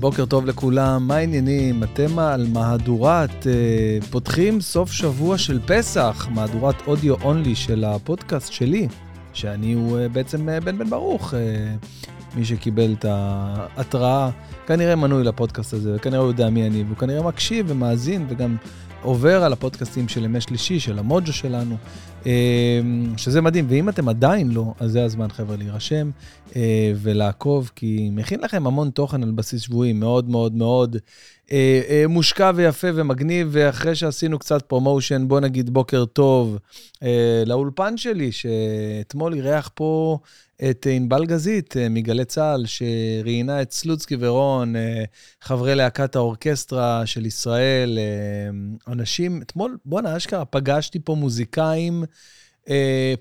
בוקר טוב לכולם, מה העניינים? אתם על מהדורת פותחים סוף שבוע של פסח, מהדורת אודיו אונלי של הפודקאסט שלי, שאני הוא בעצם בן בן ברוך, מי שקיבל את ההתראה, כנראה מנוי לפודקאסט הזה, וכנראה הוא יודע מי אני, והוא כנראה מקשיב ומאזין, וגם עובר על הפודקאסטים של ימי שלישי, של המוג'ו שלנו, שזה מדהים, ואם אתם עדיין לא, אז זה הזמן חבר'ה להירשם ולעקוב, כי מכין לכם המון תוכן על בסיס שבועי, מאוד מאוד מאוד מושקע ויפה ומגניב, ואחרי שעשינו קצת פרומושן, בוא נגיד בוקר טוב לאולפן שלי, שאתמול ירח פה את אינבל גזית מגלי צהל, שראיינה את סלוצקי ורון, חברי להקת האורקסטרה של ישראל, אנשים, אתמול, בוא נאשכרה, פגשתי פה מוזיקאים,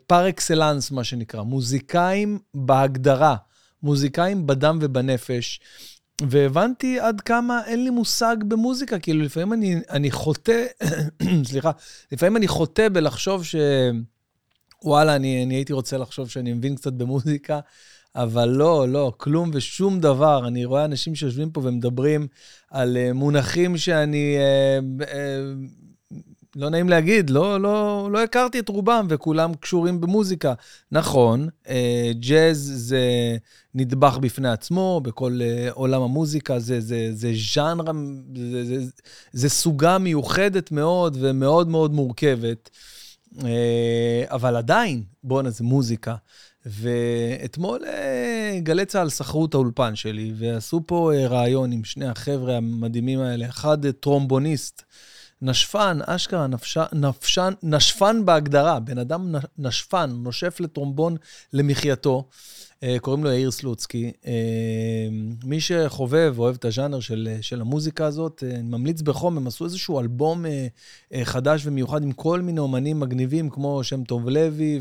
פר אקסלנס מה שנקרא, מוזיקאים בהגדרה, מוזיקאים בדם ובנפש, והבנתי עד כמה אין לי מושג במוזיקה, כאילו לפעמים אני חוטא, סליחה, לפעמים אני חוטא בלחשוב ש... וואלה, אני הייתי רוצה לחשוב שאני מבין קצת במוזיקה, אבל לא, כלום ושום דבר. אני רואה אנשים שיושבים פה ומדברים על מונחים שאני, לא נעים להגיד, לא הכרתי את רובם, וכולם קשורים במוזיקה. נכון, ג'אז זה נדבך בפני עצמו, בכל עולם המוזיקה, זה ז'אנרה, זה סוגה מיוחדת מאוד ומאוד מאוד מורכבת. אבל עדיין, בואו נזה מוזיקה, ואתמול גלי צהל שכרו את האולפן שלי, ועשו פה רעיון עם שני החבר'ה המדהימים האלה, אחד טרומבוניסט, נשפן, אשכרה, נשפן בהגדרה, בן אדם נשפן, נושף לטרומבון למחייתו, קוראים לו יאיר סלוצקי, מי שחובב ואוהב את הז'אנר של המוזיקה הזאת, ממליץ בחום, הם עשו איזשהו אלבום חדש ומיוחד עם כל מיני אומנים מגניבים, כמו שם טוב לוי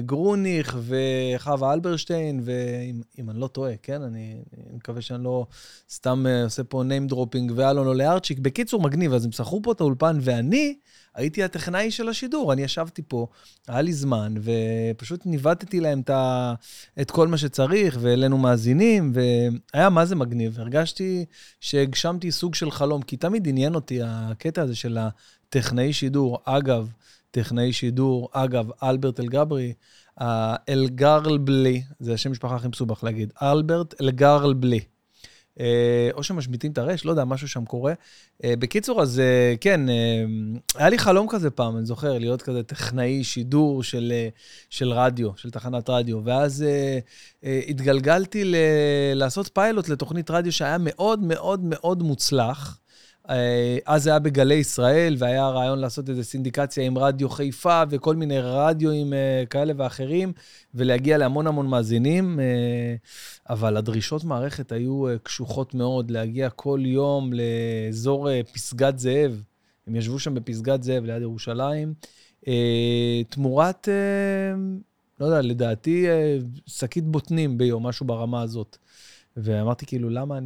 וגרוניך וחווה אלברשטיין, ואם אני לא טועה, כן, אני מקווה שאני לא סתם עושה פה name dropping, ואלון או לארצ'יק, בקיצור מגניב, אז הם שכרו פה את האולפן, ואני הייתי הטכנאי של השידור, אני ישבתי פה, היה לי זמן, ופשוט ניווטתי להם את כל מה שצריך, ואלינו מאזינים, והיה מה זה מגניב, הרגשתי שהגשמתי סוג של חלום, כי תמיד עניין אותי הקטע הזה של הטכנאי שידור, אגב, טכנאי שידור, אגב, אלברט אלגרל בלי, זה השם משפחה הכי מסובך להגיד, אלברט אלגרל בלי, או שמשמיטים את הרש, לא יודע, משהו שם קורה. בקיצור, אז כן, היה לי חלום כזה פעם, אני זוכר, להיות כזה טכנאי שידור של רדיו, של תחנת רדיו, ואז התגלגלתי לעשות פיילוט לתוכנית רדיו שהיה מאוד מאוד מאוד מוצלח, אז היה בגלי ישראל, והיה רעיון לעשות איזו סינדיקציה עם רדיו חיפה, וכל מיני רדיואים כאלה ואחרים, ולהגיע להמון המון מאזינים, אבל הדרישות מערכת היו קשוחות מאוד, להגיע כל יום לאזור פסגת זאב, הם ישבו שם בפסגת זאב ליד ירושלים, תמורת, לא יודע, לדעתי, שקית בוטנים ביום, משהו ברמה הזאת, ואמרתי כאילו, למה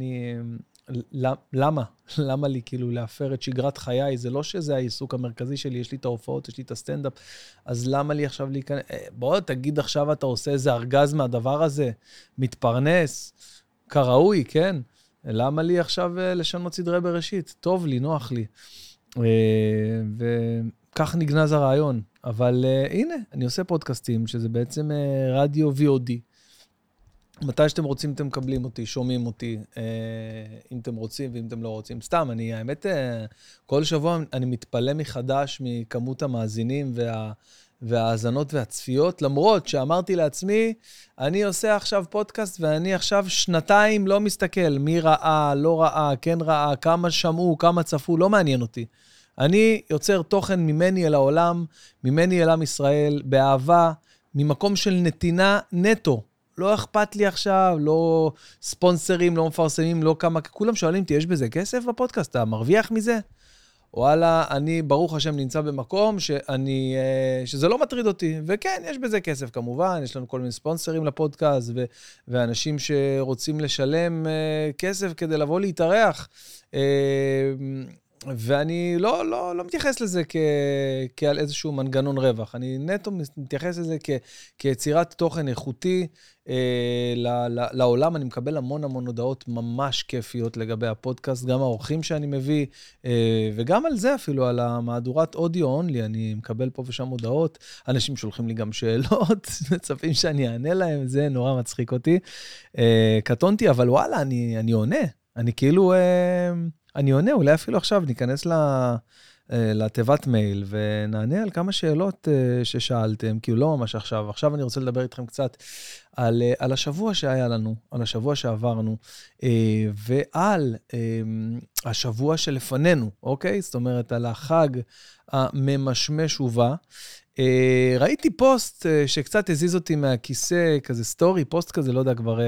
לי כאילו להפר את שגרת חיי, זה לא שזה העיסוק המרכזי שלי, יש לי את ההופעות, יש לי את הסטנדאפ, אז למה לי עכשיו להיכנס, בוא תגיד עכשיו אתה עושה איזה ארגז מהדבר הזה, מתפרנס, כראוי, כן, למה לי עכשיו לשנות סדרי בראשית, טוב לי, נוח לי, וכך נגנז הרעיון, אבל הנה, אני עושה פודקאסטים, שזה בעצם רדיו VOD, מתי שאתם רוצים, אתם מקבלים אותי, שומעים אותי, אם אתם רוצים ואם אתם לא רוצים. סתם, האמת, כל שבוע אני מתפלא מחדש מכמות המאזינים וההאזנות והצפיות, למרות שאמרתי לעצמי, אני עושה עכשיו פודקאסט ואני עכשיו שנתיים לא מסתכל, מי ראה, לא ראה, כן ראה, כמה שמעו, כמה צפו, לא מעניין אותי. אני יוצר תוכן ממני אל העולם, ממני אל עם ישראל, באהבה, ממקום של נתינה נטו. לא אכפת לי עכשיו, לא ספונסרים, לא מפרסמים, לא כמה, כולם שואלים, יש בזה כסף בפודקאסט, אתה מרוויח מזה? וואלה, אני ברוך השם נמצא במקום שזה לא מטריד אותי, וכן, יש בזה כסף כמובן, יש לנו כל מיני ספונסרים לפודקאסט, ואנשים שרוצים לשלם כסף כדי לבוא להתארח, ואני לא מתייחס לזה כעל איזשהו מנגנון רווח. אני נטו מתייחס לזה כיצירת תוכן איכותי לעולם. אני מקבל המון המון הודעות ממש כיפיות לגבי הפודקאסט, גם האורחים שאני מביא, וגם על זה אפילו, על המהדורת אודיו אונלי, אני מקבל פה ושם הודעות. אנשים שולחים לי גם שאלות, מצפים שאני אענה להם, זה נורא מצחיק אותי. קטונתי, אבל וואלה, אני עונה. אני כאילו... אני עונה, אולי אפילו עכשיו ניכנס לתיבת מייל ונענה על כמה שאלות ששאלתם, כי הוא לא ממש עכשיו. עכשיו אני רוצה לדבר איתכם קצת על השבוע שהיה לנו, על השבוע שעברנו, ועל השבוע שלפנינו, אוקיי? זאת אומרת, על החג הממשמש ובא. ראיתי פוסט שקצת הזיז אותי מהכיסא, כזה סטורי, פוסט כזה, לא יודע כבר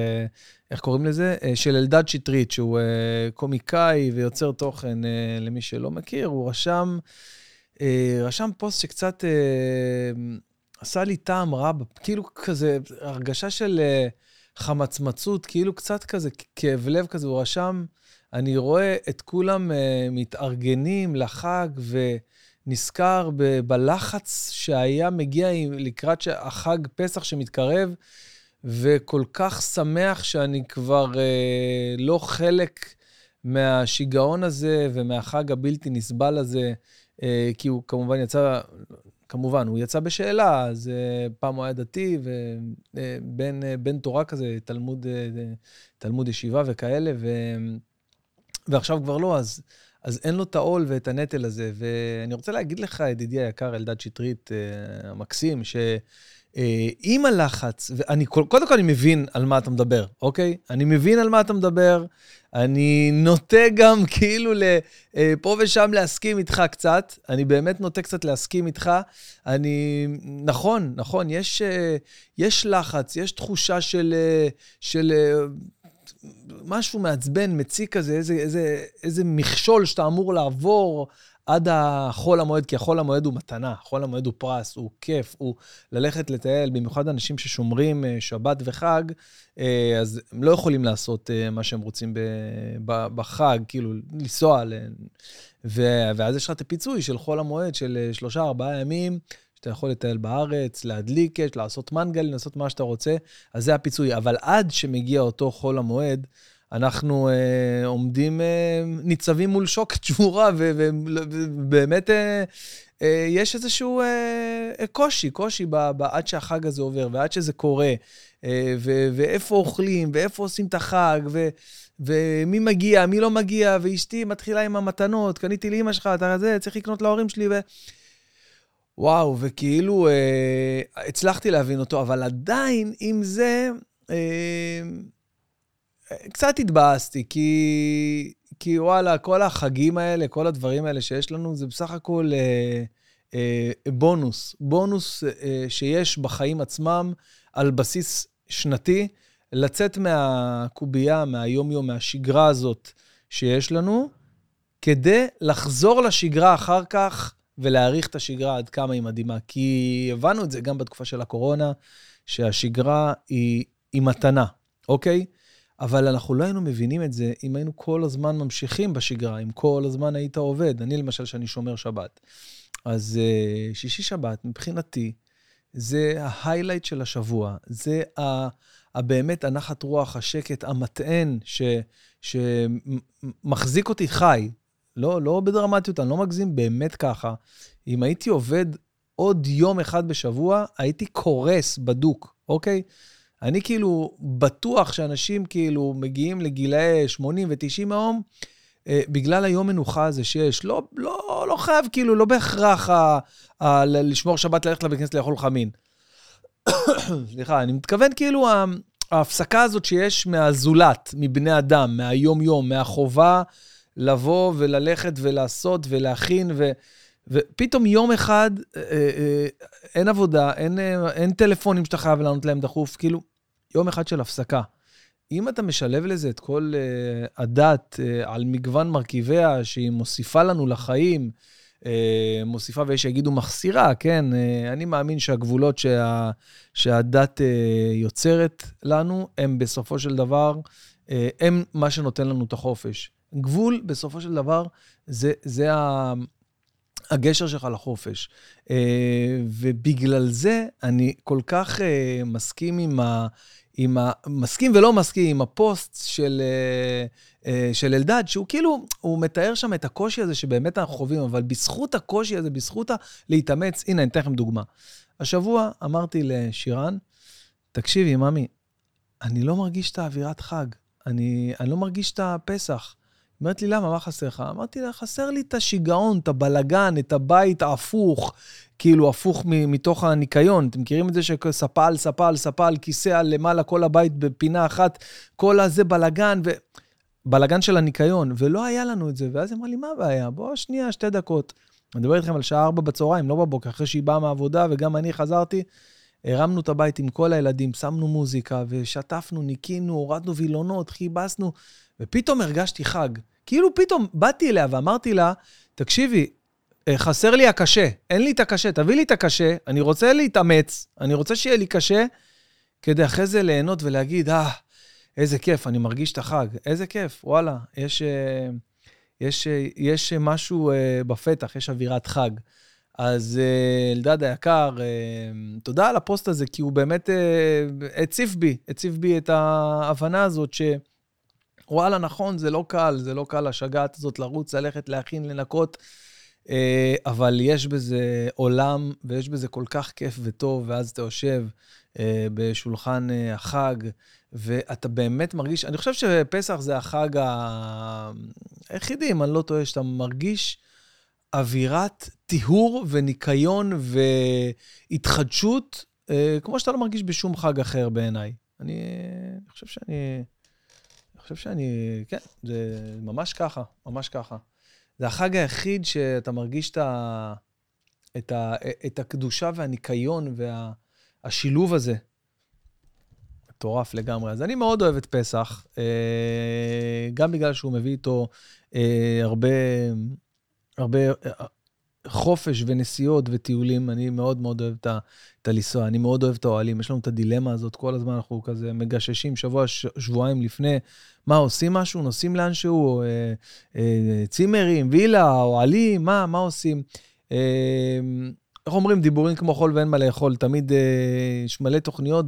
איך קוראים לזה, של אלדד שטרית, שהוא קומיקאי ויוצר תוכן, למי שלא מכיר. הוא רשם פוסט שקצת עשה לי טעם רע, כאילו כזה הרגשה של חמצמצות, כאילו קצת כזה כאב לב כזה. הוא רשם, אני רואה את כולם מתארגנים לחג ו... נזכר בלחץ שהיה מגיע לקראת החג פסח שמתקרב, וכל כך שמח שאני כבר לא חלק מהשיגעון הזה ומהחג הבלתי נסבל הזה, כי הוא כמובן יצא, בשאלה, אז פעם הוא היה דתי, ובן תורה כזה, תלמוד ישיבה וכאלה, ועכשיו כבר לא, אז אין לו את העול ואת הנטל הזה, ואני רוצה להגיד לך, ידידי היקר, אלדד שטרית המקסים, שעם הלחץ, ואני, קודם כל אני מבין על מה אתה מדבר, אוקיי? אני מבין על מה אתה מדבר, אני נוטה גם כאילו פה ושם להסכים איתך קצת, אני באמת נוטה קצת להסכים איתך, נכון, יש לחץ, יש תחושה של משהו מעצבן, מציק כזה, איזה מכשול שאתה אמור לעבור עד החול המועד, כי החול המועד הוא מתנה, החול המועד הוא פרס, הוא כיף, הוא ללכת לטייל, במיוחד אנשים ששומרים שבת וחג, אז הם לא יכולים לעשות מה שהם רוצים בחג, כאילו לנסוע, ואז יש לך את הפיצוי של חול המועד של 3-4 ימים, שאתה יכול לטייל בארץ, להדליק, לעשות מנגל, לנסות מה שאתה רוצה, אז זה הפיצוי. אבל עד שמגיע אותו חול המועד, אנחנו עומדים, ניצבים מול שוק תשמורה, ובאמת יש איזשהו קושי עד שהחג הזה עובר, ועד שזה קורה, ואיפה אוכלים, ואיפה עושים את החג, ומי מגיע, מי לא מגיע, ואשתי מתחילה עם המתנות, קניתי לאמא שלך, אתה זה, צריך לקנות להורים שלי, וואו, וכאילו הצלחתי להבין אותו, אבל עדיין עם זה קצת התבאסתי, כי וואלה, כל החגים האלה, כל הדברים האלה שיש לנו, זה בסך הכל בונוס שיש בחיים עצמם על בסיס שנתי, לצאת מהקובייה, מהיום-יום, מהשגרה הזאת שיש לנו, כדי לחזור לשגרה אחר כך, ולהעריך את השגרה עד כמה היא מדהימה, כי הבנו את זה גם בתקופה של הקורונה, שהשגרה היא מתנה, אוקיי? אבל אנחנו לא היינו מבינים את זה, אם היינו כל הזמן ממשיכים בשגרה, אם כל הזמן היית עובד. אני למשל, שאני שומר שבת, אז שישי שבת, מבחינתי, זה ההיילייט של השבוע, זה באמת הנחת רוח, השקט, המתען, שמחזיק אותי חי, לא בדרמטיות, אני לא מגזים, באמת ככה. אם הייתי עובד עוד יום אחד בשבוע, הייתי קורס בדוק, אוקיי? אני כאילו בטוח שאנשים כאילו מגיעים לגילאי 80 ו-90 היום, בגלל היום מנוחה הזה שיש, לא חייב, כאילו, לא בהכרח לשמור שבת, ללכת לבית כנסת לאכול חמין. סליחה, אני מתכוון כאילו, ההפסקה הזאת שיש מהזולת, מבני אדם, מהיום-יום, מהחובה, לבוא וללכת ולעשות ולהכין, ופתאום יום אחד אין עבודה, אין טלפונים שאתה חייב לענות להם דחוף, כאילו יום אחד של הפסקה. אם אתה משלב לזה את כל הדת על מגוון מרכיביה, שהיא מוסיפה לנו לחיים, מוסיפה ויש שיגידו מחסירה, כן? אני מאמין שהגבולות שהדת יוצרת לנו, הם בסופו של דבר, הם מה שנותן לנו את החופש. גבול, בסופו של דבר, זה הגשר שלך לחופש. ובגלל זה, אני כל כך מסכים מסכים ולא מסכים עם הפוסט של אלדד, שהוא כאילו, הוא מתאר שם את הקושי הזה שבאמת אנחנו חווים, אבל בזכות הקושי הזה, בזכות להתאמץ, הנה, אני אתן לכם דוגמה. השבוע אמרתי לשירן, תקשיבי, מאמי, אני לא מרגיש את האווירת חג, אני לא מרגיש את הפסח. אמרתי לי, למה, מה חסר לך? אמרתי לה, חסר לי את השיגעון, את הבלגן, את הבית ההפוך, כאילו הפוך מתוך הניקיון. אתם מכירים את זה שספה על ספה על ספה על כיסא על למעלה, כל הבית בפינה אחת, כל הזה בלגן, בלגן של הניקיון, ולא היה לנו את זה. ואז אמרה לי, מה הבעיה? בוא שנייה, 2 דקות. אני מדבר איתכם על שעה 16:00, לא בבוקר, אחרי שהיא באה מהעבודה, וגם אני חזרתי, הרמנו את הבית עם כל הילדים, שמנו מוזיקה, ושטפנו, ניקינו, הורדנו וילונות, חיבסנו, ופתאום הרגשתי חג. כאילו פתאום באתי אליה ואמרתי לה, תקשיבי, חסר לי הקשה, אין לי את הקשה, תביא לי את הקשה, אני רוצה להתאמץ, אני רוצה שיהיה לי קשה, כדי אחרי זה ליהנות ולהגיד, איזה כיף, אני מרגיש את החג, איזה כיף, וואלה, יש משהו בפתח, יש אווירת חג. אז אלדד היקר, תודה על הפוסט הזה, כי הוא באמת הציף בי את ההבנה הזאת ש... וואלה, נכון, זה לא קל השגעת הזאת לרוץ, ללכת, להכין, לנקות, אבל יש בזה עולם, ויש בזה כל כך כיף וטוב, ואז אתה יושב בשולחן החג, ואתה באמת מרגיש, אני חושב שפסח זה החג היחידי, אם אני לא טועה, שאתה מרגיש אווירת טיהור וניקיון והתחדשות, כמו שאתה לא מרגיש בשום חג אחר בעיניי. אני חושב שאני, כן, זה ממש ככה, ממש ככה. זה החג היחיד שאתה מרגיש את הקדושה והניקיון והשילוב הזה. מטורף לגמרי. אז אני מאוד אוהב את פסח, גם בגלל שהוא מביא איתו הרבה חופש ונסיעות וטיולים. אני מאוד מאוד אוהב את הליסוע, אני מאוד אוהב את האוהלים. יש לנו את הדילמה הזאת, כל הזמן אנחנו כזה מגששים שבוע, שבועיים לפני, מה, עושים משהו, נוסעים לאנשהו, צימרים, וילה, אוהלים, מה עושים? איך אומרים, דיבורים כמו חול ואין מה לאכול, תמיד יש מלא תוכניות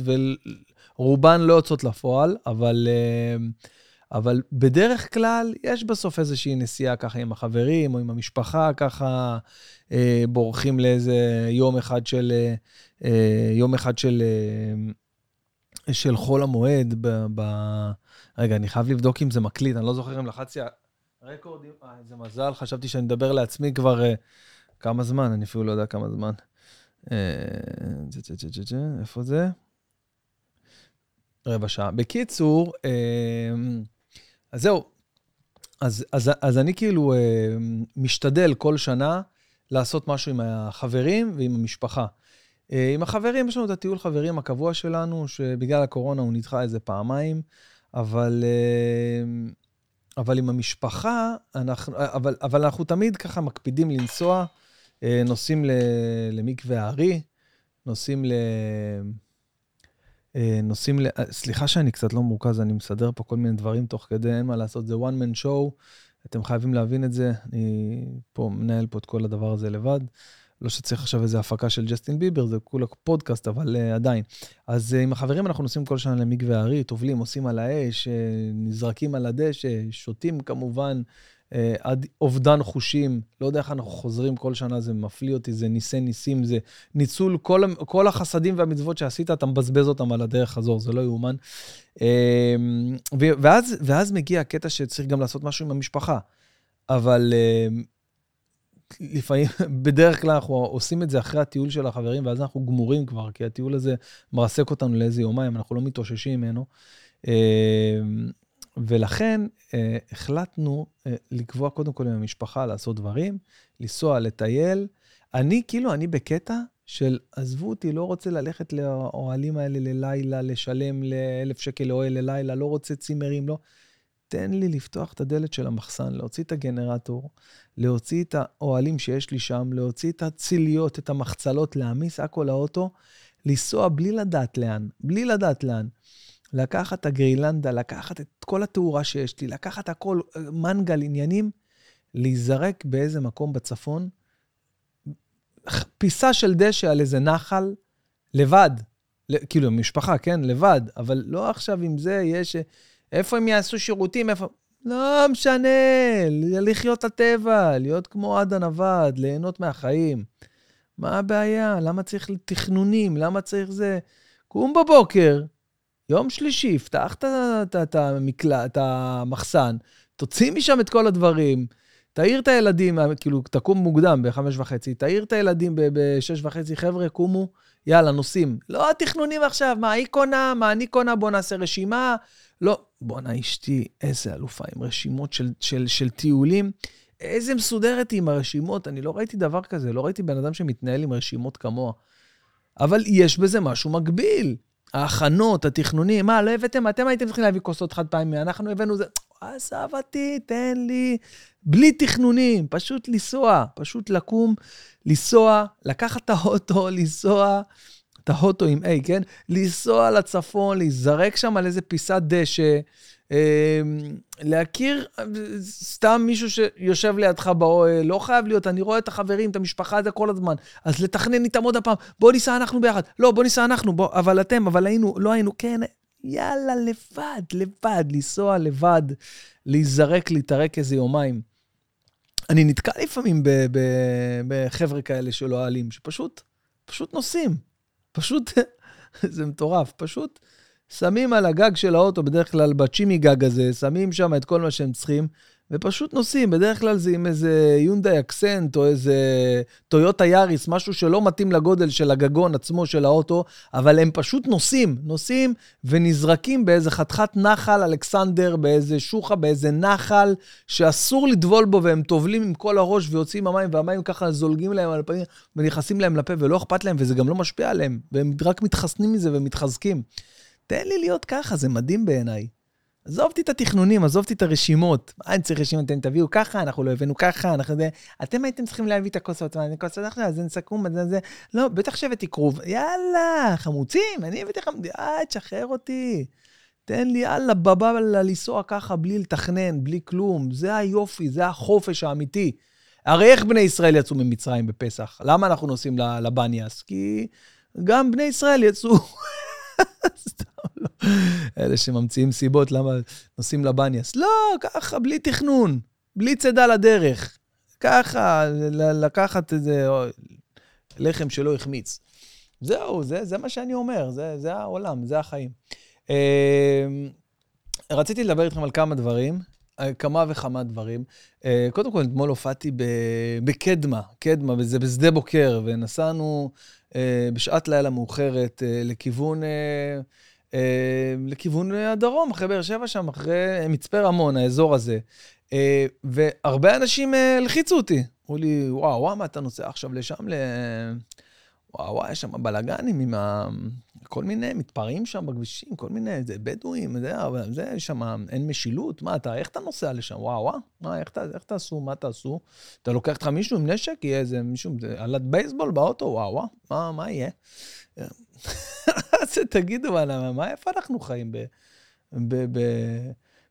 ורובן לא יוצאות לפועל, אבל בדרך כלל יש בסוף איזושהי נסיעה ככה עם החברים או עם המשפחה, ככה בורחים לאיזה יום אחד של חול המועד. רגע, אני חייב לבדוק אם זה מקליט, אני לא זוכר אם לחצי הרקורדים, איזה מזל, חשבתי שאני מדבר לעצמי כבר כמה זמן, אני אפילו לא יודע כמה זמן. איפה זה? 15 דקות. בקיצור, אז זהו, אז אני כאילו משתדל כל שנה לעשות משהו עם החברים ועם המשפחה. עם החברים, יש לנו את הטיול חברים הקבוע שלנו, שבגלל הקורונה הוא נדחה איזה פעמיים, אבל עם המשפחה, אבל אנחנו תמיד ככה מקפידים לנסוע, נוסעים למקווה הארי, נוסעים, סליחה שאני קצת לא מורכז, אני מסדר פה כל מיני דברים תוך כדי, אין מה לעשות, זה one man show, אתם חייבים להבין את זה, אני פה מנהל פה את כל הדבר הזה לבד, לא שצריך עכשיו איזו הפקה של ג'סטין ביבר, זה כולה פודקאסט, אבל עדיין. אז עם החברים אנחנו נוסעים כל שנה למקווה הארי, טובלים, עושים על האש, נזרקים על הדשא, שותים כמובן, עד אובדן חושים, לא יודע איך אנחנו חוזרים כל שנה, זה מפליא אותי, זה ניסי ניסים, זה ניצול כל החסדים והמצוות שעשית, אתה מבזבז אותם על הדרך חזור, זה לא יאומן. ואז מגיע הקטע שצריך גם לעשות משהו עם המשפחה, אבל לפעמים, בדרך כלל אנחנו עושים את זה אחרי הטיול של החברים, ואז אנחנו גמורים כבר, כי הטיול הזה מרסק אותנו לאיזה יומיים, אנחנו לא מתאוששים ממנו. ולכן החלטנו לקבוע קודם כל עם המשפחה, לעשות דברים, לנסוע, לטייל. אני בקטע של עזבו אותי, לא רוצה ללכת לאוהלים האלה ללילה, לשלם ל$1,000 לאוהל ללילה, לא רוצה צימרים, לא. תן לי לפתוח את הדלת של המחסן, להוציא את הגנרטור, להוציא את האוהלים שיש לי שם, להוציא את הציליות, את המחצלות, להעמיס הכל לאוטו, לנסוע בלי לדעת לאן. לקחת את הגרילנדה, לקחת את כל התאורה שיש לי, לקחת הכל, מנגל, עניינים, להיזרק באיזה מקום בצפון, פיסה של דשא על איזה נחל, לבד, כאילו משפחה, כן, לבד, אבל לא עכשיו עם זה יש, איפה הם יעשו שירותים, איפה, לא משנה, לחיות הטבע, להיות כמו עד הנבד, ליהנות מהחיים. מה הבעיה? למה צריך תכנונים? למה צריך זה? קום בבוקר, יום שלישי, פתח את המחסן, תוציא משם את כל הדברים, תעיר את הילדים, כאילו תקום מוקדם ב-5:30, תעיר את הילדים ב-6:30, חבר'ה, קומו, יאללה, נוסעים. לא התכנונים עכשיו, מה היא קונה, מה אני קונה, בוא נעשה רשימה. לא, בוא נאשתי, איזה אלופה, עם רשימות של טיולים, איזה מסודרת עם הרשימות, אני לא ראיתי דבר כזה, לא ראיתי בן אדם שמתנהל עם רשימות כמוה, אבל יש בזה משהו מגביל, ההכנות, התכנונים, מה, לא הבאתם, אתם הייתם צריכים להביא כוסות חד פעמי, אנחנו הבאנו זה, עזב אותי, תן לי, בלי תכנונים, פשוט לנסוע, פשוט לקום, לנסוע, לקחת את האוטו, לנסוע, את האוטו עם A, כן? לנסוע לצפון, להיזרק שם על איזה פיסת דשא, להכיר סתם מישהו שיושב לידך באוהל, לא חייב להיות, אני רואה את החברים, את המשפחה הזה כל הזמן, אז לתכנן איתם עוד הפעם, בוא ניסע אנחנו ביחד, לא, בוא ניסע אנחנו, בוא, אבל אתם, אבל היינו, לא היינו, כן, יאללה, לבד, לבד, לנסוע לבד, להיזרק, להתארק איזה יומיים. אני נתקע לפעמים בחבר'ה כאלה שלא העלים, שפשוט נוסעים. פשוט, זה מטורף, פשוט שמים על הגג של האוטו, בדרך כלל בצ'ימי גג הזה, שמים שם את כל מה שהם צריכים, ופשוט נוסעים, בדרך כלל זה עם איזה יונדאי אקסנט, או איזה טויוטה יאריס, משהו שלא מתאים לגודל של הגגון עצמו של האוטו, אבל הם פשוט נוסעים ונזרקים באיזה חתכת נחל אלכסנדר, באיזה שוחה, באיזה נחל, שאסור לדבול בו, והם טובלים עם כל הראש ויוצאים המים, והמים ככה זולגים להם על פנים, ונכנסים להם לפה, ולא אכפת להם, וזה גם לא משפיע עליהם, והם רק מתחסנים מזה ומתחזקים. תן לי להיות ככה, זה מדהים בעיניי. עזובתי את התכנונים, עזובתי את הרשימות. אני צריך רשימות, אתם תביאו ככה, אנחנו לא הבאנו ככה, אתם הייתם צריכים להביא את הכוסות, אז זה נסכום, זה, לא, בטח שבתי קרוב, יאללה, חמוצים, אני הבאתי חמוצים, תשחרר אותי, תן לי, יאללה, בבא, לנסוע ככה, בלי לתכנן, בלי כלום, זה היופי, זה החופש האמיתי. הרי איך בני ישראל יצאו ממצרים בפסח? למה אנחנו נוסעים לבניאס? כי גם בני ישראל יצאו... אלה שממציאים סיבות למה נוסעים לבניאס, לא, ככה, בלי תכנון, בלי צדה לדרך, ככה, לקחת איזה לחם שלא החמיץ, זהו, זה מה שאני אומר, זה העולם, זה החיים. רציתי לדבר איתכם על כמה דברים, כמה וכמה דברים. קודם כל, אתמול הופעתי בקדמה, וזה בשדה בוקר, ונסענו בשעת לילה מאוחרת לכיוון הדרום, אחרי באר שבע שם, אחרי מצפה רמון, האזור הזה. והרבה אנשים לחיצו אותי. אמרו לי, וואו, מה אתה נוסע עכשיו לשם? וואו, יש שם בלגנים עם כל מיני מתפרעים שם בכבישים, כל מיני, זה בדואים, זה שם, אין משילות, מה אתה, איך אתה נוסע לשם? וואו, מה, איך תעשו, מה תעשו? אתה לוקח לך מישהו עם נשק? יהיה איזה מישהו, עלת בייסבול באוטו, וואו, מה יהיה? אז תגידו, מה, איפה אנחנו חיים?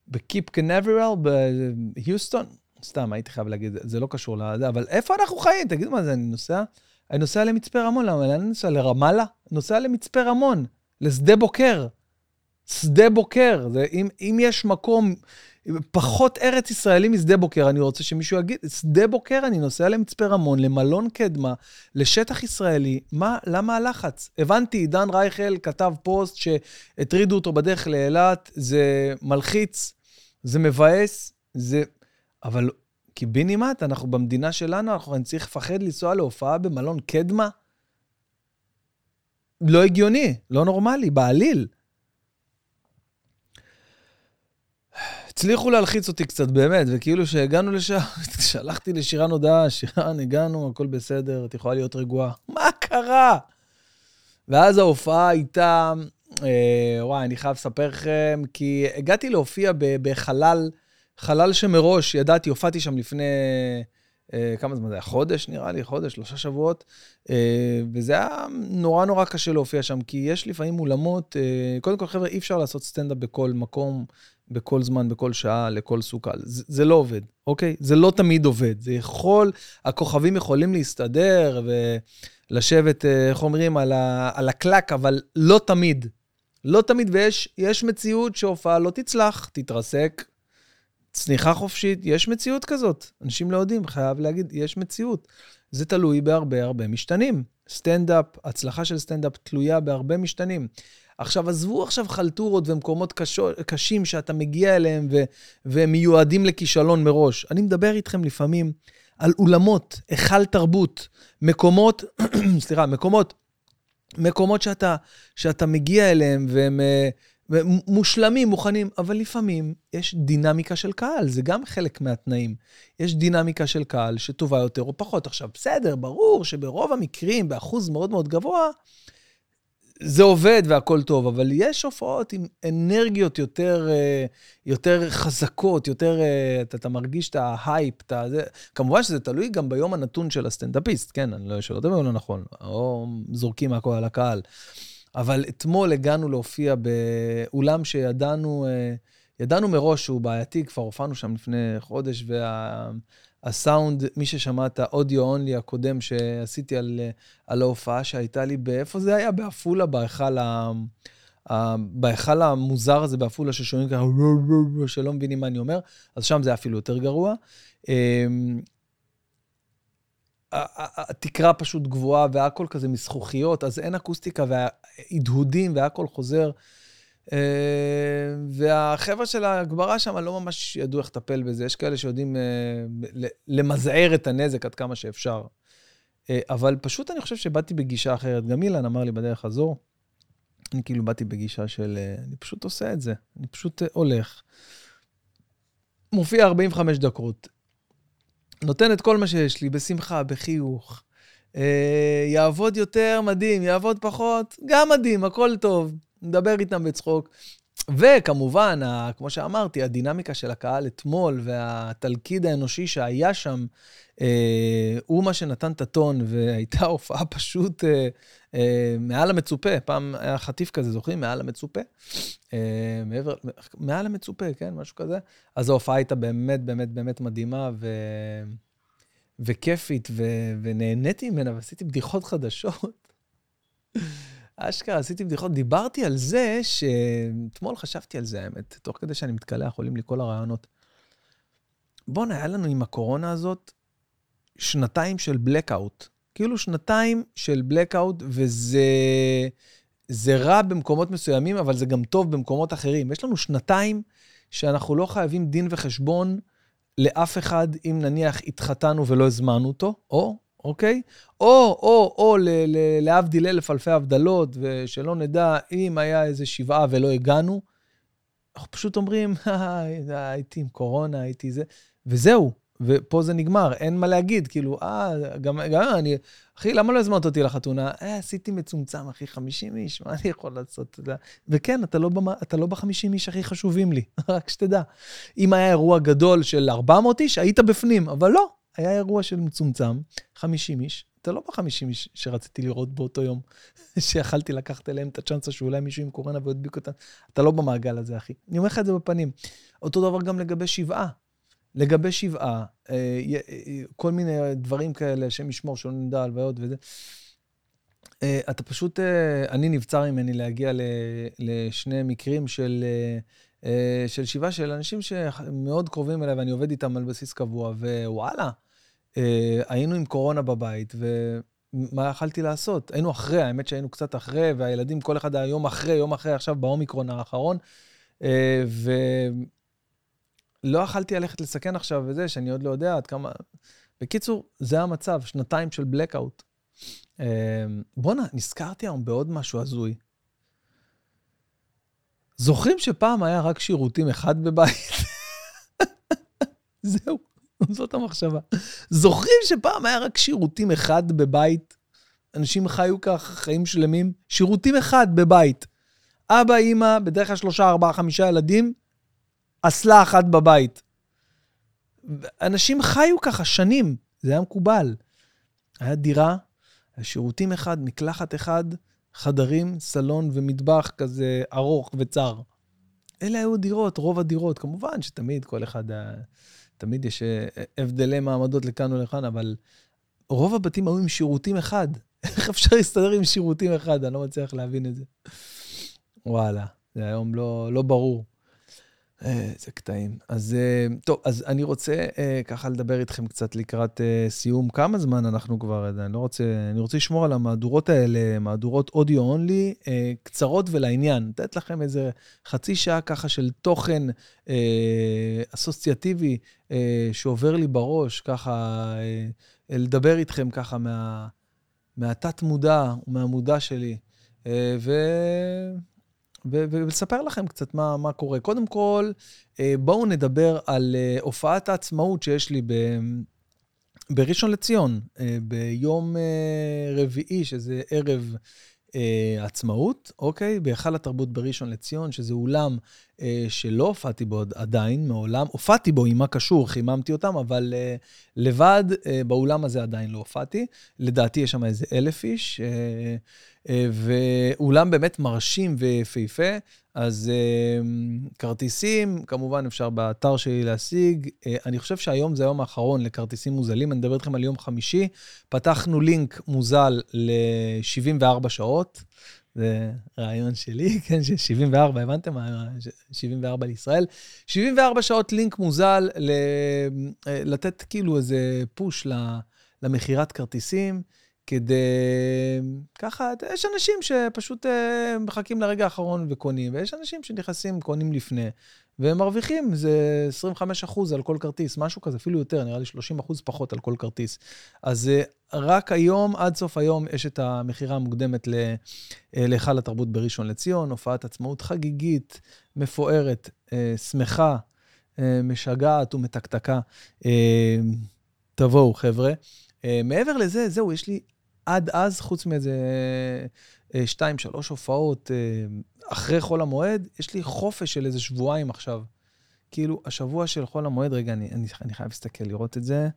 בקיפ קנברל, בהיוסטון? סתם, הייתי חייב להגיד, זה לא קשור לזה, אבל איפה אנחנו חיים? תגידו מה זה, אני נוסע למצפה רמון, למה אני נוסע לרמאללה? נוסע למצפה רמון, לשדה בוקר. שדה בוקר, זה, אם יש מקום, פחות ארץ ישראלי משדה בוקר, אני רוצה שמישהו יגיד, שדה בוקר, אני נוסע למצפה רמון, למלון קדמה, לשטח ישראלי, מה, למה הלחץ? הבנתי, עידן רייכל כתב פוסט שהטרידו אותו בדרך לאילת, זה מלחיץ, זה מבאס, זה... אבל... כי בינימט, אנחנו במדינה שלנו, אנחנו צריכים לפחד לנסוע להופעה במלון קדמה. לא הגיוני, לא נורמלי, בעליל. הצליחו להלחיץ אותי קצת באמת, וכאילו שהגענו לשם, שלחתי לשירן הודעה, שירן, הגענו, הכל בסדר, את יכולה להיות רגועה. מה קרה? ואז ההופעה הייתה, וואי, אני חייב לספר לכם, כי הגעתי להופיע בחלל שמראש, ידעתי, הופעתי שם לפני כמה זמן זה היה? חודש נראה לי, חודש, 3 שבועות, וזה היה נורא נורא קשה להופיע שם, כי יש לפעמים אולמות, קודם כל חבר'ה, אי אפשר לעשות סטנדאפ בכל מקום, בכל זמן, בכל שעה, לכל סוכה, זה לא עובד, אוקיי? זה לא תמיד עובד, זה יכול, הכוכבים יכולים להסתדר, ולשבת, איך אומרים, על הקלק, אבל לא תמיד, לא תמיד, ויש מציאות שהופעה לא תצלח, תתרסק, צניחה חופשית, יש מציאות כזאת. אנשים לא יודעים, חייב להגיד, יש מציאות. זה תלוי בהרבה הרבה משתנים. סטנדאפ, הצלחה של סטנדאפ תלויה בהרבה משתנים. עכשיו, עזבו עכשיו חלטורות ומקומות קשים שאתה מגיע אליהם ומיועדים לכישלון מראש. אני מדבר איתכם לפעמים על אולמות, החל תרבות, מקומות, סליחה, מקומות שאתה מגיע אליהם והם מושלמים, מוכנים, אבל לפעמים יש דינמיקה של קהל, זה גם חלק מהתנאים. יש דינמיקה של קהל שטובה יותר או פחות. עכשיו, בסדר, ברור שברוב המקרים, באחוז מאוד מאוד גבוה, זה עובד והכל טוב, אבל יש הופעות עם אנרגיות יותר חזקות, יותר, אתה מרגיש את ההייפ, כמובן שזה תלוי גם ביום הנתון של הסטנדאפיסט, כן, אני לא יודע אם הוא לא נכון, או זורקים הכל על הקהל. אבל אתמול הגענו להופיע באולם שידענו מראש שהוא בעייתי, כבר הופענו שם לפני חודש, והסאונד, מי ששמע את האודיו אונלי הקודם שעשיתי על ההופעה שהייתה לי, באיפה זה היה? באפולה, בהיכל המוזר הזה, באפולה ששומעים ככה, שלא מבינים מה אני אומר, אז שם זה אפילו יותר גרוע. התקרה פשוט גבוהה, והכל כזה מזכוכיות, אז אין אקוסטיקה, וההדהודים, והכל חוזר, והחבר'ה של ההגברה שם לא ממש ידעו איך לטפל בזה, יש כאלה שיודעים למזער את הנזק עד כמה שאפשר, אבל פשוט אני חושב שבאתי בגישה אחרת, גם אילן אמר לי בדרך הזו, אני כאילו באתי בגישה של, אני פשוט עושה את זה, אני פשוט הולך, מופיע 45 דקות, נותן את כל מה שיש לי, בשמחה, בחיוך. יעבוד יותר, מדהים, יעבוד פחות, גם מדהים, הכל טוב. נדבר איתם בצחוק. וכמובן, כמו שאמרתי, הדינמיקה של הקהל אתמול, והתלכיד האנושי שהיה שם, הוא מה שנתן את הטון, והייתה הופעה פשוט מעל המצופה. פעם היה חטיף כזה, זוכרים? מעל המצופה. מעל המצופה, כן, משהו כזה. אז ההופעה הייתה באמת, באמת, באמת מדהימה, וכיפית, ונהניתי ממנה, ועשיתי בדיחות חדשות. אשכרה, עשיתי בדיחות, דיברתי על זה, שאתמול חשבתי על זה, האמת, תוך כדי שאני מתקלח, עולים לי כל הרעיונות. בוא'נה, היה לנו עם הקורונה הזאת, 2 של בלקאוט. כאילו 2 של בלקאוט, וזה רע במקומות מסוימים, אבל זה גם טוב במקומות אחרים. יש לנו 2 שאנחנו לא חייבים דין וחשבון לאף אחד, אם נניח התחתנו ולא הזמנו אותו, או... אוקיי? או להבדיל 1000 אלפי הבדלות, ושלא נדע אם היה איזה 7 ולא הגענו, אנחנו פשוט אומרים, הייתי עם קורונה, הייתי זה, וזהו, ופה זה נגמר, אין מה להגיד, כאילו, גם אני, אחי, למה לא הזמנת אותי לחתונה? עשיתי מצומצם, אחי, 50 איש, מה אני יכול לעשות? וכן, אתה לא ב50 איש הכי חשובים לי, רק שתדע. אם היה אירוע גדול של 400 איש, היית בפנים, אבל לא. היה אירוע של מצומצם, 50 איש, אתה לא ב50 איש שרציתי לראות באותו יום, שיכלתי לקחת אליהם את הצ'אנסה שאולי מישהו עם קורונה והדביק אותה, אתה לא במעגל הזה, אחי. אני אומר לך את זה בפנים. אותו דבר גם לגבי 7. לגבי 7, כל מיני דברים כאלה, שמשמור, שלא נדע, הלוויות וזה. אתה פשוט, אני נבצר ממני להגיע לשני מקרים של 7 של אנשים שמאוד קרובים אליי, ואני עובד איתם על בסיס קבוע, ווואלה, היינו עם קורונה בבית, ומה יכלתי לעשות? היינו אחרי, האמת שהיינו קצת אחרי, והילדים כל אחד היה יום אחרי, עכשיו באומיקרון האחרון, ולא יכלתי ללכת לסכן עכשיו וזה, שאני עוד לא יודע עד כמה... בקיצור, זה המצב, 2 של בלקאוט. בונה, נזכרתי היום בעוד משהו הזוי. זוכרים שפעם היה רק שירותים אחד בבית? זהו, זאת המחשבה. זוכרים שפעם היה רק שירותים אחד בבית? אנשים חיו כך, חיים שלמים. שירותים אחד בבית. אבא, אמא, בדרך כלל 3, 4, 5 ילדים, אסלה אחת בבית. אנשים חיו ככה שנים. זה היה מקובל. היה דירה, השירותים אחד, מקלחת אחד, חדרים, סלון ומטבח כזה ארוך וצר. אלה היו דירות, רוב הדירות. כמובן שתמיד כל אחד, תמיד יש הבדלי מעמדות לכאן ולכאן, אבל רוב הבתים היו עם שירותים אחד. איך אפשר להסתדר עם שירותים אחד? אני לא מצליח להבין את זה. וואלה, זה היום לא ברור. זה קטעים. אז טוב, אז אני רוצה ככה לדבר איתכם קצת לקראת סיום. כמה זמן אנחנו כבר עדיין? אני רוצה לשמור על המהדורות האלה, מהדורות אודיו אונלי, קצרות ולעניין. לתת לכם איזה חצי שעה ככה של תוכן אסוציאטיבי שעובר לי בראש, ככה לדבר איתכם ככה מהתת מודע ומהמודע שלי. ולספר לכם קצת מה קורה. קודם כל, בואו נדבר על הופעת העצמאות שיש לי בראשון לציון, ביום רביעי, שזה ערב עצמאות, אוקיי? בהיכל התרבות בראשון לציון, שזה אולם שלא הופעתי בו עדיין, מעולם, הופעתי בו עם מה קשור, חיממתי אותם, אבל לבד באולם הזה עדיין לא הופעתי, לדעתי יש שם איזה 1,000 איש, ואולם באמת מרשים ופהפה, אז כרטיסים, כמובן אפשר באתר שלי להשיג, אני חושב שהיום זה היום האחרון לכרטיסים מוזלים, אני מדבר איתכם על יום חמישי, פתחנו לינק מוזל ל-74 שעות, זה רעיון שלי, כן, ש-74, הבנתם? 74 לישראל. 74 שעות לינק מוזל לתת כאילו איזה פוש למחירת כרטיסים, כדי ככה, יש אנשים שפשוט מחכים לרגע האחרון וקונים, ויש אנשים שנכנסים, קונים לפני, והם מרוויחים, זה 25% על כל כרטיס, משהו כזה, אפילו יותר, נראה לי 30% פחות על כל כרטיס. אז רק היום, עד סוף היום, יש את המחירה המוקדמת להיכל התרבות בראשון לציון, הופעת עצמאות חגיגית, מפוארת, שמחה, משגעת ומתקתקה. תבואו, חבר'ה. מעבר לזה, זהו, יש לי עד אז, חוץ מאיזה 2-3 הופעות, אחרי חול המועד, יש לי חופש של איזה שבועיים עכשיו. כאילו, השבוע של חול המועד, רגע, אני חייב להסתכל לראות את זה,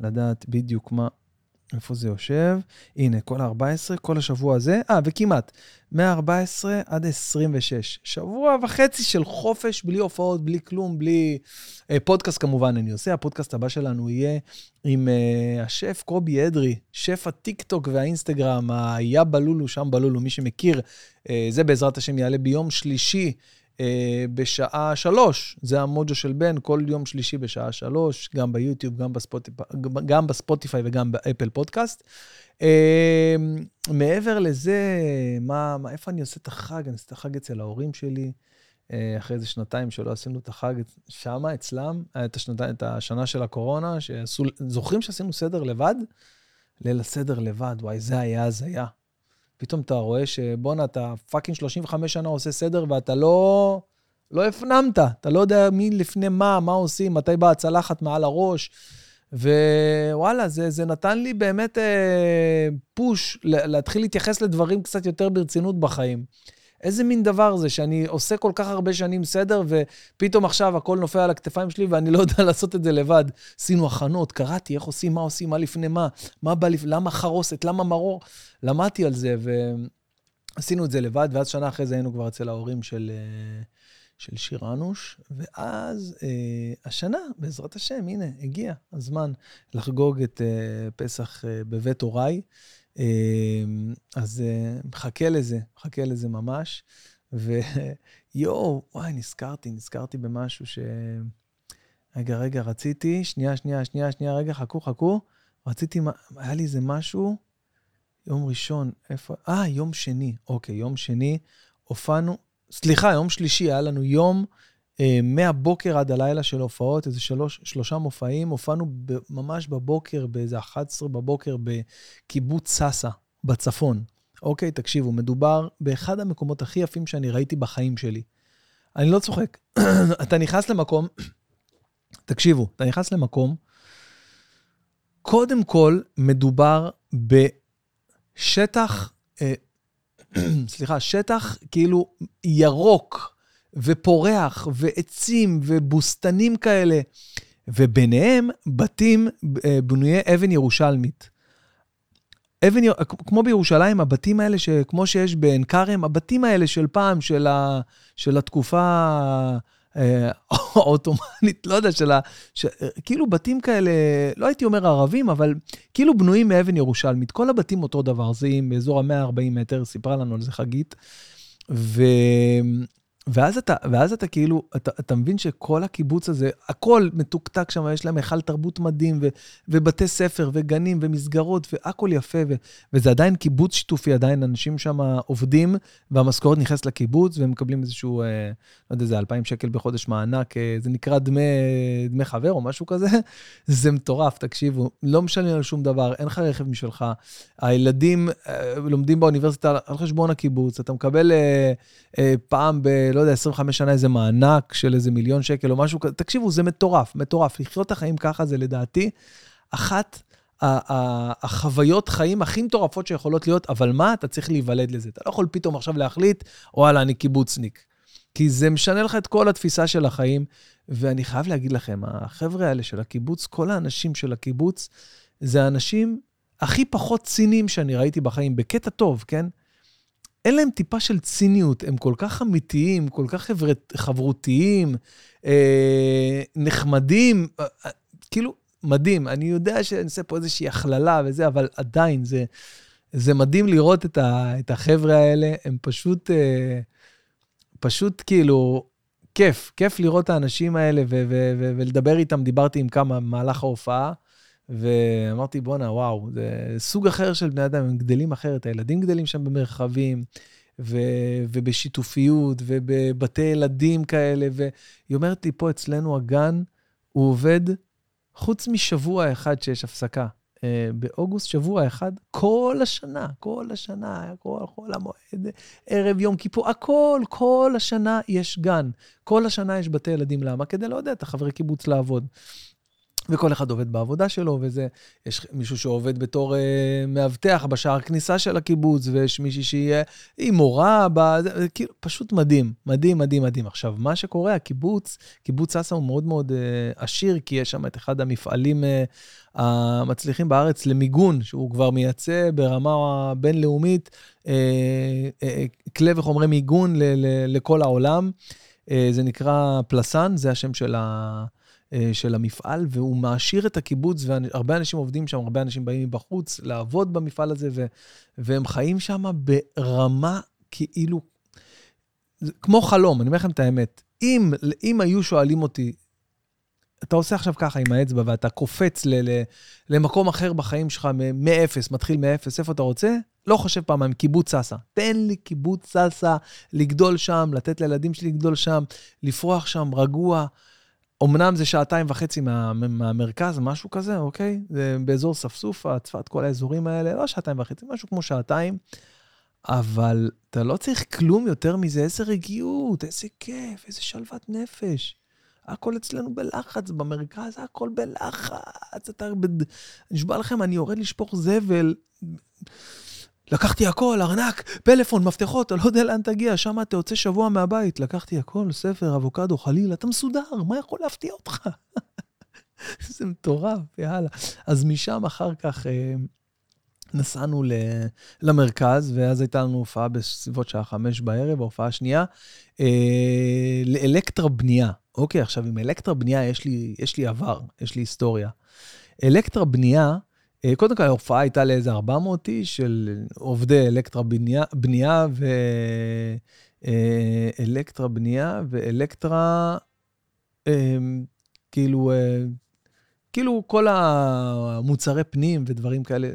לדעת בדיוק מה, איפה זה יושב. הנה, כל ה-14, כל השבוע הזה, וכמעט, מה-14 עד 26. שבוע וחצי של חופש, בלי הופעות, בלי כלום, בלי פודקאסט כמובן, אני עושה. הפודקאסט הבא שלנו יהיה עם השף קובי אדרי, שף הטיק-טוק והאינסטגרם, היה בלולו, שם בלולו, מי שמכיר, זה בעזרת השם יעלה ביום שלישי, בשעה 3, זה המוג'ו של בן, כל יום שלישי בשעה 3, גם ביוטיוב, גם בספוטיפיי וגם באפל פודקאסט. מעבר לזה, איפה אני עושה את החג? אני עושה את החג אצל ההורים שלי, אחרי איזה 2 שלא עשינו את החג שם אצלם, את השנה של הקורונה, זוכרים שעשינו סדר לבד? ליל הסדר לבד, וואי, זה היה. פתאום אתה רואה שבונה, אתה פאקינג 35 שנה עושה סדר, ואתה לא הפנמת, אתה לא יודע מי לפני מה עושים, מתי באה הצלחת מעל הראש, ווואלה, זה נתן לי באמת פוש, להתחיל להתייחס לדברים קצת יותר ברצינות בחיים. איזה מין דבר זה, שאני עושה כל כך הרבה שנים סדר, ופתאום עכשיו הכל נופל על הכתפיים שלי, ואני לא יודע לעשות את זה לבד. עשינו הכנות, קראתי, איך עושים, מה לפני מה בא לפני, למה חרוסת, למה מרור, למדתי על זה, ועשינו את זה לבד, ואז שנה אחרי זה היינו כבר אצל ההורים של שירנוש, ואז השנה, בעזרת השם, הנה, הגיע הזמן לחגוג את פסח בבית אוריי, אז מחכה לזה ממש, ויואו, וואי, נזכרתי במשהו רגע, רציתי, שנייה, רגע, חכו, היה לי זה משהו, יום ראשון, יום שני, אוקיי, יום שני, יום שלישי, היה לנו יום, מהבוקר עד הלילה של הופעות, איזה 3 מופעים, הופענו ממש בבוקר, באיזה 11 בבוקר, בקיבוץ ססה, בצפון. אוקיי, תקשיבו, מדובר באחד המקומות הכי יפים שאני ראיתי בחיים שלי. אני לא צוחק. אתה נכנס למקום, תקשיבו, קודם כל מדובר בשטח, שטח כאילו ירוק, ופורח, ועצים, ובוסתנים כאלה, וביניהם בתים בנויי אבן ירושלמית. כמו בירושלים, הבתים האלה, כמו שיש בעין כרם, הבתים האלה של פעם, של התקופה האוטומנית, לא יודע, כאילו בתים כאלה, לא הייתי אומר ערבים, אבל כאילו בנויים מאבן ירושלמית. כל הבתים אותו דבר, זה באזור ה-140 מטר, סיפרה לנו על זה חגית, ואז אתה כאילו, אתה מבין שכל הקיבוץ הזה, הכל מתוקתק שם, יש להם היכל תרבות מדהים, ובתי ספר, וגנים, ומסגרות, והכל יפה, וזה עדיין קיבוץ שיתופי, עדיין אנשים שם עובדים, והמשכורת נכנס לקיבוץ, והם מקבלים איזשהו, לא יודע, זה 2,000 שקל בחודש מענק, זה נקרא דמי חבר או משהו כזה, זה מטורף, תקשיבו, לא משלמים על שום דבר, אין לך רכב משלך, הילדים לומדים באוניברסיטה על חשבון הקיבוץ, אתה מקבל פעם לא יודע, 25 שנה איזה מענק של איזה 1,000,000 שקל או משהו כזה, תקשיבו, זה מטורף, מטורף, לחיות את החיים ככה זה לדעתי, אחת החוויות חיים הכי מטורפות שיכולות להיות, אבל מה? אתה צריך להיוולד לזה, אתה לא יכול פתאום עכשיו להחליט, וואלה, אני קיבוצניק, כי זה משנה לך את כל התפיסה של החיים, ואני חייב להגיד לכם, החבר'ה האלה של הקיבוץ, כל האנשים של הקיבוץ, זה האנשים הכי פחות ציניים שאני ראיתי בחיים, בקטע טוב, כן? אין להם טיפה של ציניות, הם כל כך אמיתיים, כל כך חברותיים, נחמדים, כאילו מדהים, אני יודע שאני עושה פה איזושהי הכללה וזה, אבל עדיין זה מדהים לראות את החבר'ה האלה, הם פשוט כאילו כיף לראות את האנשים האלה ולדבר איתם, דיברתי עם כמה מהלך ההופעה, ואמרתי, בונה, וואו, זה סוג אחר של בני אדם, הם גדלים אחרת, הילדים גדלים שם במרחבים, ובשיתופיות, ובבתי ילדים כאלה, והיא אומרת לי, פה אצלנו הגן, הוא עובד חוץ משבוע אחד שיש הפסקה, באוגוסט שבוע אחד, כל השנה, כל המועד, ערב יום כיפור, הכל, כל השנה יש גן, כל השנה יש בתי ילדים, למה? כדי לא יודע, אתה חברי קיבוץ לעבוד. וכל אחד עובד בעבודה שלו, וזה, יש מישהו שעובד בתור מאבטח בשער כניסה של הקיבוץ, ויש מישהי שיהיה עם מורה, כאילו, פשוט מדהים, מדהים, מדהים, מדהים. עכשיו, מה שקורה, קיבוץ ססה הוא מאוד מאוד עשיר, כי יש שם את אחד המפעלים המצליחים בארץ למיגון, שהוא כבר מייצא ברמה בינלאומית, כלי וחומרי מיגון לכל העולם, זה נקרא פלסן, זה השם של המפעל, והוא מעשיר את הקיבוץ, והרבה אנשים עובדים שם, הרבה אנשים באים מבחוץ לעבוד במפעל הזה, והם חיים שם ברמה כאילו, כמו חלום, אני אומר לכם את האמת, אם היו שואלים אותי, אתה עושה עכשיו ככה עם האצבע, ואתה קופץ למקום אחר בחיים שלך, מאפס, מתחיל מאפס, איפה אתה רוצה? לא חושב פעמיים, קיבוץ ססה. תן לי קיבוץ ססה, לגדול שם, לתת לילדים שלי לגדול שם, לפרוח שם, רגוע, אמנם זה 2.5 שעות מהמרכז, משהו כזה, אוקיי? זה באזור ספסוף, הצפת, כל האזורים האלה, לא 2.5 שעות, משהו כמו 2 שעות, אבל אתה לא צריך כלום יותר מזה, איזה רגיעות, איזה כיף, איזה שלוות נפש. הכל אצלנו בלחץ, במרכז הכל בלחץ. נשבע לכם, אני יורד לשפוך זבל, לקחתי הכל, ארנק, פלאפון, מפתחות, אתה לא יודע לאן תגיע, שם אתה יוצא שבוע מהבית, לקחתי הכל, ספר, אבוקדו, חליל, אתה מסודר, מה יכול להפתיע אותך? זה מטורף, יאללה. אז משם אחר כך נסענו למרכז, ואז הייתה לנו הופעה בסביבות 17:00, ההופעה השנייה, לאלקטרה בנייה. אוקיי, עכשיו עם אלקטרה בנייה יש לי עבר, יש לי היסטוריה. אלקטרה בנייה, קודם כל, ההופעה הייתה לאיזה 400 של עובדי אלקטרה בנייה ואלקטרה, כאילו כל המוצרי פנים ודברים כאלה,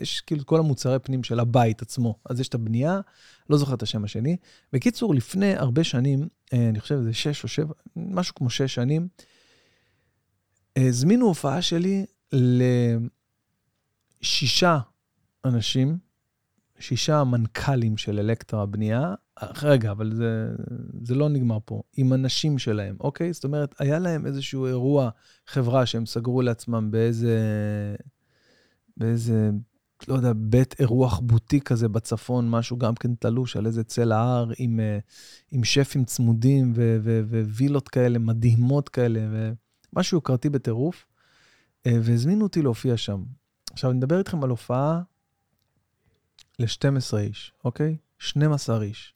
יש כאילו כל המוצרי פנים של הבית עצמו, אז יש את הבנייה, לא זוכר את השם השני. בקיצור, לפני הרבה שנים, אני חושב זה 6 או 7, משהו כמו 6 שנים, הזמינו הופעה שלי 6 אנשים, 6 מנכ"לים של אלקטרה בנייה, רגע, אבל זה לא נגמר פה, עם אנשים שלהם, אוקיי? זאת אומרת, היה להם איזשהו אירוע, חברה שהם סגרו לעצמם באיזה, לא יודע, בית אירוח בוטיק כזה בצפון, משהו גם כן תלוש על איזה צל ההר, עם שפים צמודים, ווילות כאלה, מדהימות כאלה, משהו יוקרתי בטירוף, והזמינו אותי להופיע שם. עכשיו, אני מדבר איתכם על הופעה ל-12 איש, אוקיי? 12 איש.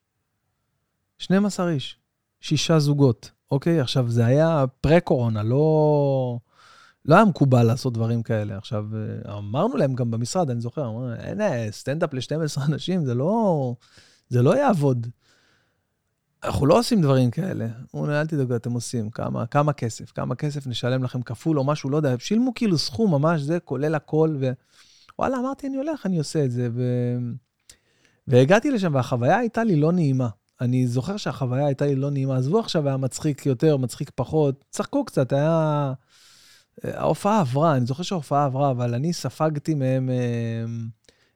12 איש. 6 זוגות, אוקיי? עכשיו, זה היה פרה-קורונה, לא היה מקובל לעשות דברים כאלה. עכשיו, אמרנו להם גם במשרד, אני זוכר, אמרנו, אין, סטנד-אפ ל-12 אנשים, זה לא יעבוד. אנחנו לא עושים דברים כאלה. הוא נהל תדאגו, אתם עושים. כמה כסף? כמה כסף נשלם לכם כפול או משהו, לא יודע. שילמו כאילו סכום ממש, זה כולל הכל. וואלה, אמרתי, אני הולך, אני עושה את זה. והגעתי לשם, והחוויה הייתה לי לא נעימה. אני זוכר שהחוויה הייתה לי לא נעימה. עזבו עכשיו, היה מצחיק יותר, מצחיק פחות. צחקו קצת, היה... ההופעה עברה, אני זוכר שההופעה עברה, אבל אני ספגתי מהם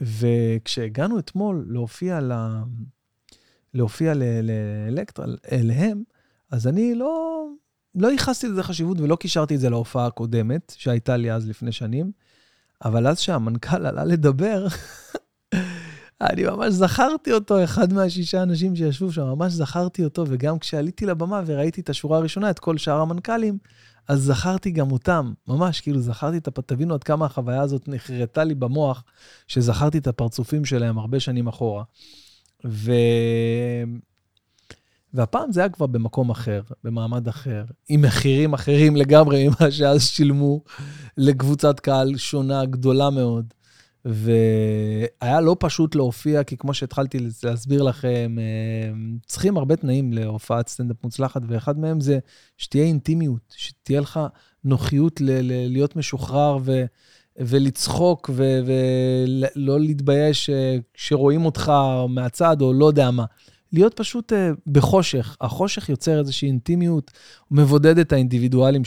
וכשהגענו אתמול להופיע לאלקטרה, אליהם, אז אני לא ייחסתי לזה חשיבות, ולא קישרתי את זה להופעה הקודמת, שהייתה לי אז לפני שנים, אבל אז שהמנכ"ל עלה לדבר, אני ממש זכרתי אותו, אחד מה6 אנשים שישבו שם, ממש זכרתי אותו, וגם כשעליתי לבמה וראיתי את השורה הראשונה, את כל שאר המנכ"לים, אז זכרתי גם אותם, ממש, כאילו זכרתי את תבינו עד כמה החוויה הזאת נחרטה לי במוח, שזכרתי את הפרצופים שלהם הרבה שנים אחורה. והפעם זה היה כבר במקום אחר, במעמד אחר, עם מחירים אחרים לגמרי ממה שאז שילמו לקבוצת קהל שונה גדולה מאוד. והיה לא פשוט להופיע, כי כמו שהתחלתי להסביר לכם, צריכים הרבה תנאים להופעת סטנדאפ מוצלחת, ואחד מהם זה שתהיה אינטימיות, שתהיה לך נוחיות להיות משוחרר ולצחוק, ולא להתבייש שרואים אותך מהצד, או לא יודע מה. להיות פשוט בחושך. החושך יוצר איזושהי אינטימיות, מבודד את האינדיבידואלים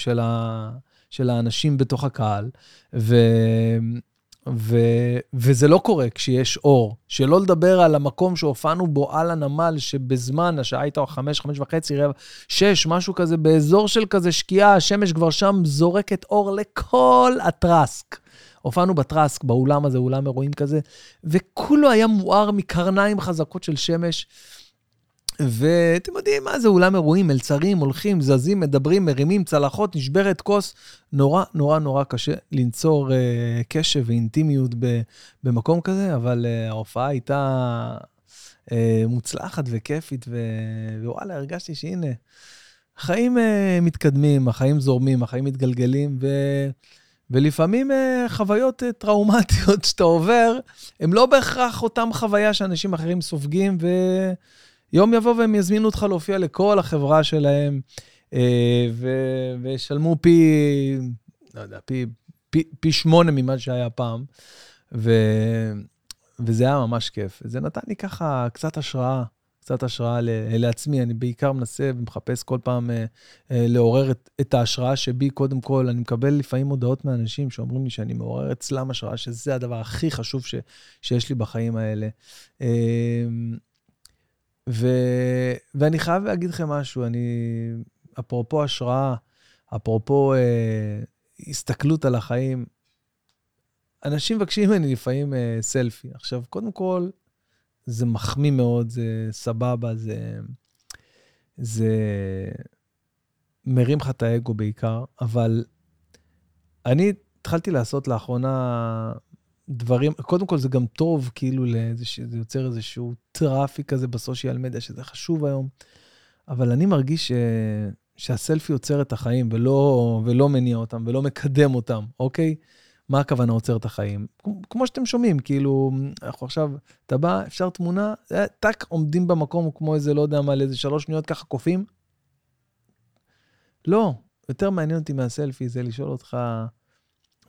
של האנשים בתוך הקהל, וזה לא קורה כשיש אור, שלא לדבר על המקום שהופענו בו על הנמל, שבזמן השעה הייתה 5:30, 6, משהו כזה, באזור של כזה שקיעה, השמש כבר שם זורקת אור לכל הטרסק. הופענו בטרסק, באולם הזה, אולם אירועים כזה, וכולו היה מואר מקרניים חזקות של שמש, ואתם יודעים מה זה, אולם אירועים, מלצרים, הולכים, זזים, מדברים, מרימים, צלחות, נשברת כוס, נורא נורא נורא קשה לנצור קשב ואינטימיות במקום כזה, אבל ההופעה הייתה מוצלחת וכיפית, ווואלה, הרגשתי שהנה, החיים מתקדמים, החיים זורמים, החיים מתגלגלים, ולפעמים חוויות טראומטיות שאתה עובר, הם לא בהכרח אותם חוויה שאנשים אחרים סופגים, יום יבוא והם יזמינו אותך להופיע לכל החברה שלהם, ושלמו פי 8 ממה שהיה פעם, וזה היה ממש כיף. זה נתן לי ככה קצת השראה לעצמי. אני בעיקר מנסה ומחפש כל פעם לעורר את ההשראה שבי. קודם כל, אני מקבל לפעמים הודעות מאנשים שאומרים לי שאני מעורר אצלם השראה, שזה הדבר הכי חשוב שיש לי בחיים האלה. ואני חייב להגיד לכם משהו, אפרופו השראה, אפרופו הסתכלות על החיים, אנשים מבקשים ממני לפעמים סלפי. עכשיו, קודם כל, זה מחמיא מאוד, זה סבבה, זה מרים לך את האגו בעיקר, אבל אני התחלתי לעשות לאחרונה... דברים, קודם כל זה גם טוב, כאילו זה יוצר איזשהו טראפיק כזה בסושיאל מדיה, שזה חשוב היום, אבל אני מרגיש שהסלפי יוצר את החיים, ולא מניע אותם, ולא מקדם אותם, אוקיי? מה הכוונה יוצר את החיים? כמו שאתם שומעים, כאילו, אנחנו עכשיו, אתה בא, אפשר תמונה, טק, עומדים במקום, כמו איזה, לא יודע מה, איזה 3 שניות ככה קופים. לא, יותר מעניין אותי מהסלפי, זה לשאול אותך,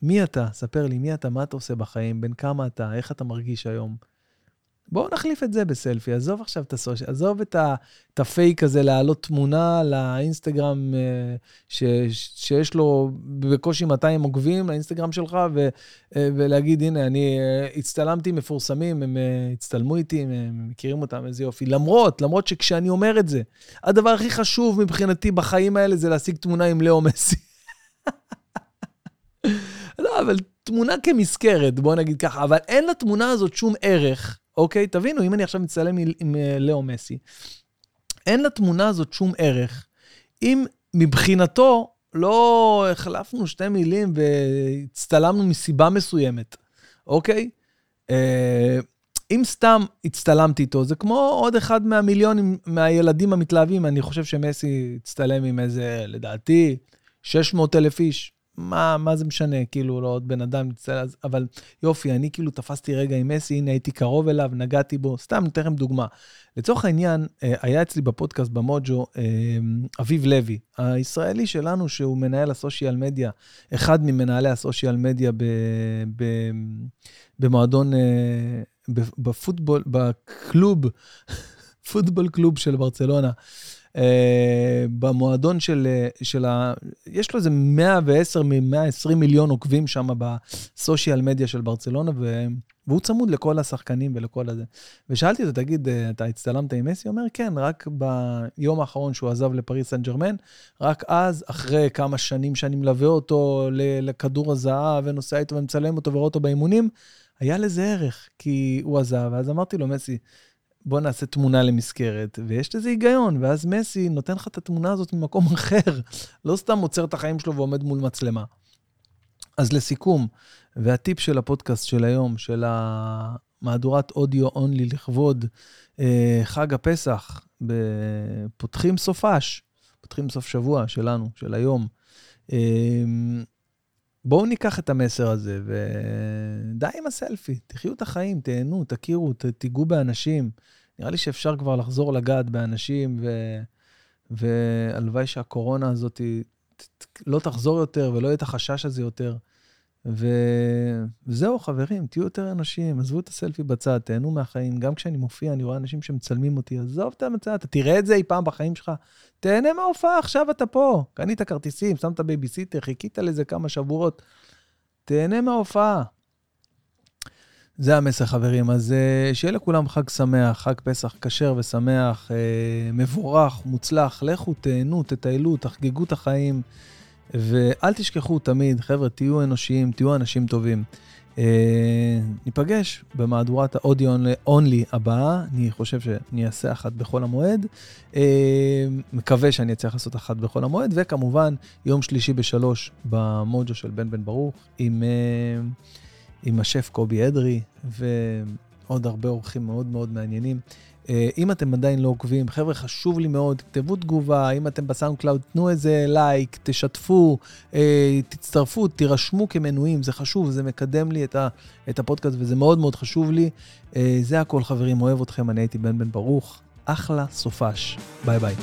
מי אתה? ספר לי, מי אתה? מה אתה עושה בחיים? בין כמה אתה? איך אתה מרגיש היום? בואו נחליף את זה בסלפי, עזוב עכשיו את הסושי, עזוב את הפייק הזה להעלות תמונה לאינסטגרם שיש לו בקושי 200 עוקבים לאינסטגרם שלך, ולהגיד, הנה, אני הצטלמתי מפורסמים, הם הצטלמו איתי, הם מכירים אותם, איזה יופי. למרות שכשאני אומר את זה, הדבר הכי חשוב מבחינתי בחיים האלה זה להשיג תמונה עם לאו מסי. לא, אבל תמונה כמזכרת, בואו נגיד ככה, אבל אין לתמונה הזאת שום ערך, אוקיי? תבינו, אם אני עכשיו מצלם עם לאו מסי, אין לתמונה הזאת שום ערך, אם מבחינתו לא החלפנו שתי מילים והצטלמנו מסיבה מסוימת, אוקיי? אם סתם הצטלמתי איתו, זה כמו עוד אחד מהמיליונים מהילדים המתלהבים, אני חושב שמסי הצטלם עם איזה, לדעתי, 600,000 איש, מה זה משנה, כאילו, לא עוד בן אדם, אבל יופי, אני כאילו תפסתי רגע עם מסי, הנה הייתי קרוב אליו, נגעתי בו, סתם נתן לכם דוגמה. לצורך העניין, היה אצלי בפודקאסט במוג'ו, אביב לוי, הישראלי שלנו, שהוא מנהל הסושיאל מדיה, אחד ממנהלי הסושיאל מדיה במועדון, בפוטבול, בקלוב, פוטבול קלוב של ברצלונה, במועדון של יש לו איזה 110 מ-120 מיליון עוקבים שם בסושיאל מדיה של ברצלונה, והוא צמוד לכל השחקנים ולכל הזה. ושאלתי אותו, תגיד, אתה הצטלמת עם מסי? אומר, כן, רק ביום האחרון שהוא עזב לפריס סן ג'רמן, רק אז, אחרי כמה שנים שאני מלווה אותו לכדור הזהב, ונוסע איתו ומצלם אותו ורואה אותו באימונים, היה לזה ערך, כי הוא עזב. ואז אמרתי לו, מסי, בוא נעשה תמונה למזכרת, ויש לזה היגיון, ואז מסי נותן לך את התמונה הזאת ממקום אחר, לא סתם עוצר את החיים שלו ועומד מול מצלמה. אז לסיכום, והטיפ של הפודקאסט של היום, של המהדורת אודיו אונלי לכבוד חג הפסח, פותחים סופש, פותחים סוף שבוע שלנו, של היום, בואו ניקח את המסר הזה, ודי עם הסלפי, תחיו את החיים, תהנו, תכירו, תיגעו באנשים, נראה לי שאפשר כבר לחזור לגעת באנשים, והלוואי שהקורונה הזאת לא תחזור יותר, ולא יהיה את החשש הזה יותר, וזהו חברים, תהיו יותר אנשים, עזבו את הסלפי בצד, תהנו מהחיים, גם כשאני מופיע, אני רואה אנשים שמצלמים אותי, עזוב את המצד, אתה תראה את זה אי פעם בחיים שלך, תהנה מההופעה, עכשיו אתה פה, קנית כרטיסים, שמת בייביסיטר, חיכית לזה כמה שבועות, תהנה מההופעה. זה המסר חברים, אז שיהיה לכולם חג שמח, חג פסח כשר ושמח, מבורך, מוצלח, לכו, תהנו, תטיילו, תחגגו את החיים, ואל תשכחו תמיד, חבר'ה, תהיו אנושיים, תהיו אנשים טובים. ניפגש במהדורת האודיו אונלי הבאה, אני חושב שאני אעשה אחת בכל המועד, מקווה שאני אצליח לעשות אחת בכל המועד, וכמובן יום שלישי ב3 במוג'ו של בן בן ברוך, עם השף קובי אדרי, ועוד הרבה אורחים מאוד מאוד מעניינים. אם אתם עדיין לא עוקבים, חבר'ה, חשוב לי מאוד, כתבו תגובה, אם אתם בסאונד קלאוד, תנו איזה לייק, תשתפו, תצטרפו, תירשמו כמנויים, זה חשוב, זה מקדם לי את הפודקאסט, וזה מאוד מאוד חשוב לי. זה הכל, חברים, אוהב אתכם, אני הייתי בן בן ברוך, אחלה סופש, ביי ביי.